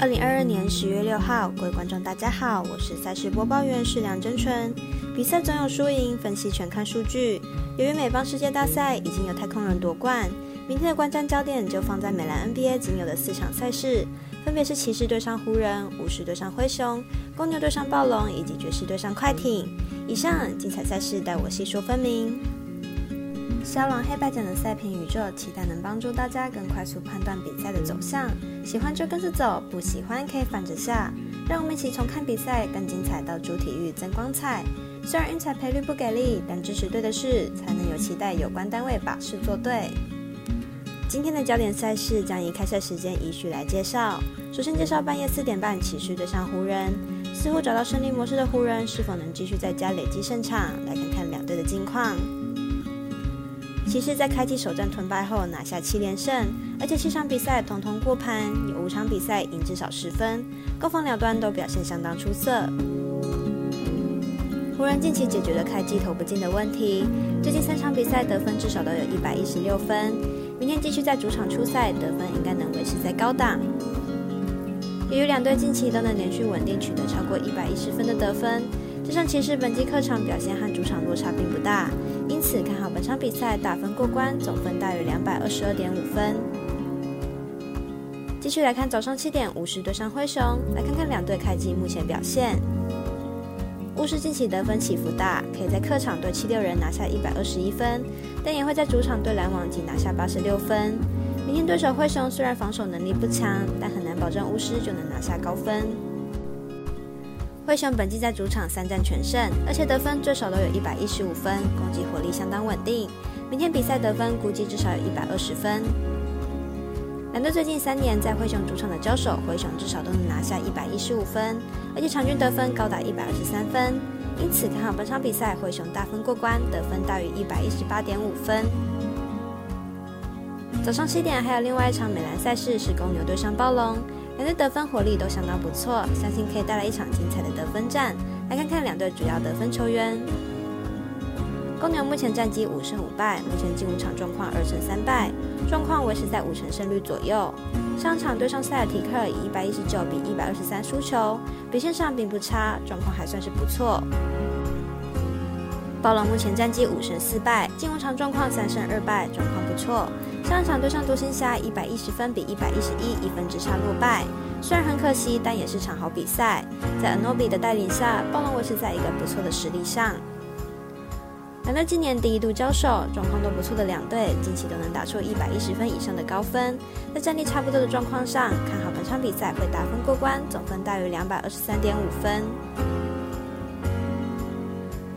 2022年10月6号，各位观众大家好，我是赛事播报员是梁真纯。比赛总有输赢，分析全看数据。由于美棒世界大赛已经有太空人夺冠，明天的观战焦点就放在美篮 NBA 仅有的4场赛事，分别是骑士对上湖人、巫师对上灰熊、公牛对上暴龙以及爵士对上快艇。以上精彩赛事带我细说分明。骁龙黑白奖的赛评宇宙，期待能帮助大家更快速判断比赛的走向。喜欢就跟着走，不喜欢可以反着下。让我们一起从看比赛更精彩到主体育增光彩。虽然运彩赔率不给力，但支持对的事，才能有期待有关单位把事做对。今天的焦点赛事将以开赛时间依序来介绍。首先介绍半夜4点半骑士对上湖人。似乎找到胜利模式的湖人，是否能继续在家累积胜场？来看看两队的近况。骑士在开季首战吞败后拿下7连胜，而且7场比赛统统过盘，有5场比赛赢至少10分，攻防两端都表现相当出色。湖人近期解决了开季投不进的问题，最近3场比赛得分至少都有116分，明天继续在主场出赛，得分应该能维持在高档。由于两队近期都能连续稳定取得超过110分的得分，加上骑士本季客场表现和主场落差并不大，因此看好本场比赛打分过关，总分大于222.5分。继续来看早上7点巫师对上灰熊，来看看两队开季目前表现。巫师近期得分起伏大，可以在客场对76人拿下121分，但也会在主场对篮网仅拿下86分。明天对手灰熊虽然防守能力不强，但很难保证巫师就能拿下高分。灰熊本季在主场3战全胜，而且得分最少都有115分，攻击火力相当稳定。明天比赛得分估计至少有120分。两队最近3年在灰熊主场的交手，灰熊至少都能拿下115分，而且场均得分高达123分，因此看好本场比赛灰熊大分过关，得分大于118.5分。早上7点还有另外一场美篮赛事是公牛对上暴龙。两队得分火力都相当不错，相信可以带来一场精彩的得分战。来看看两队主要得分球员。公牛目前战绩5胜5败，目前进入场状况2胜3败，状况维持在50%胜率左右。上场对上塞尔提克以119比123输球，表现上并不差，状况还算是不错。暴龙目前战绩5胜4败，进入场状况3胜2败，状况不错。上一场对上独行侠110分比111，1分之差落败，虽然很可惜，但也是场好比赛。在 Anobi 的带领下，暴龙维持在一个不错的实力上。两队今年第一度交手，状况都不错的两队，近期都能打出110分以上的高分，在战力差不多的状况上，看好本场比赛会打分过关，总分大于223.5分。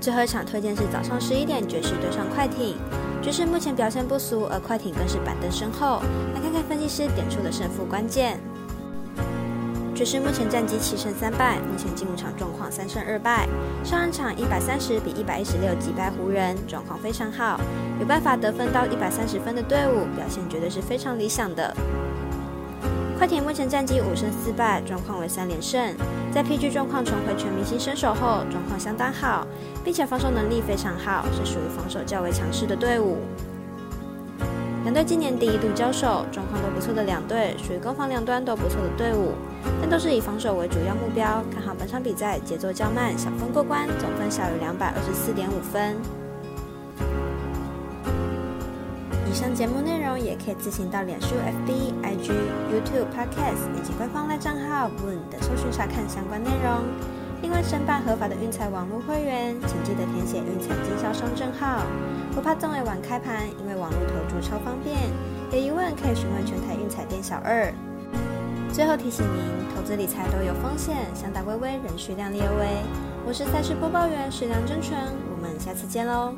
最后一场推荐是早上11点爵士对上快艇。爵士目前表现不俗，而快艇更是板凳深厚。来看看分析师点出的胜负关键。爵士目前战绩7胜3败，目前进入场状况3胜2败。上一场130比116击败湖人，状况非常好，有办法得分到130分的队伍，表现绝对是非常理想的。快艇目前战绩5胜4败，状况为3连胜，在 PG 状况重回全明星身手后，状况相当好，并且防守能力非常好，是属于防守较为强势的队伍。两队今年第一度交手，状况都不错的两队，属于攻防两端都不错的队伍，但都是以防守为主要目标。看好本场比赛节奏较慢，小分过关，总分小于224.5分。以上节目内容也可以自行到脸书、FB、IG、YouTube、Podcast 以及官方赖账号 Bloom 等搜寻查看相关内容。另外，申办合法的运彩网络会员，请记得填写运彩经销商证号。不怕纵尾晚开盘，因为网络投注超方便。有疑问可以询问全台运彩店小二。最后提醒您，投资理财都有风险，想打微微仍需量力而为。我是赛事播报员石梁真纯，我们下次见喽。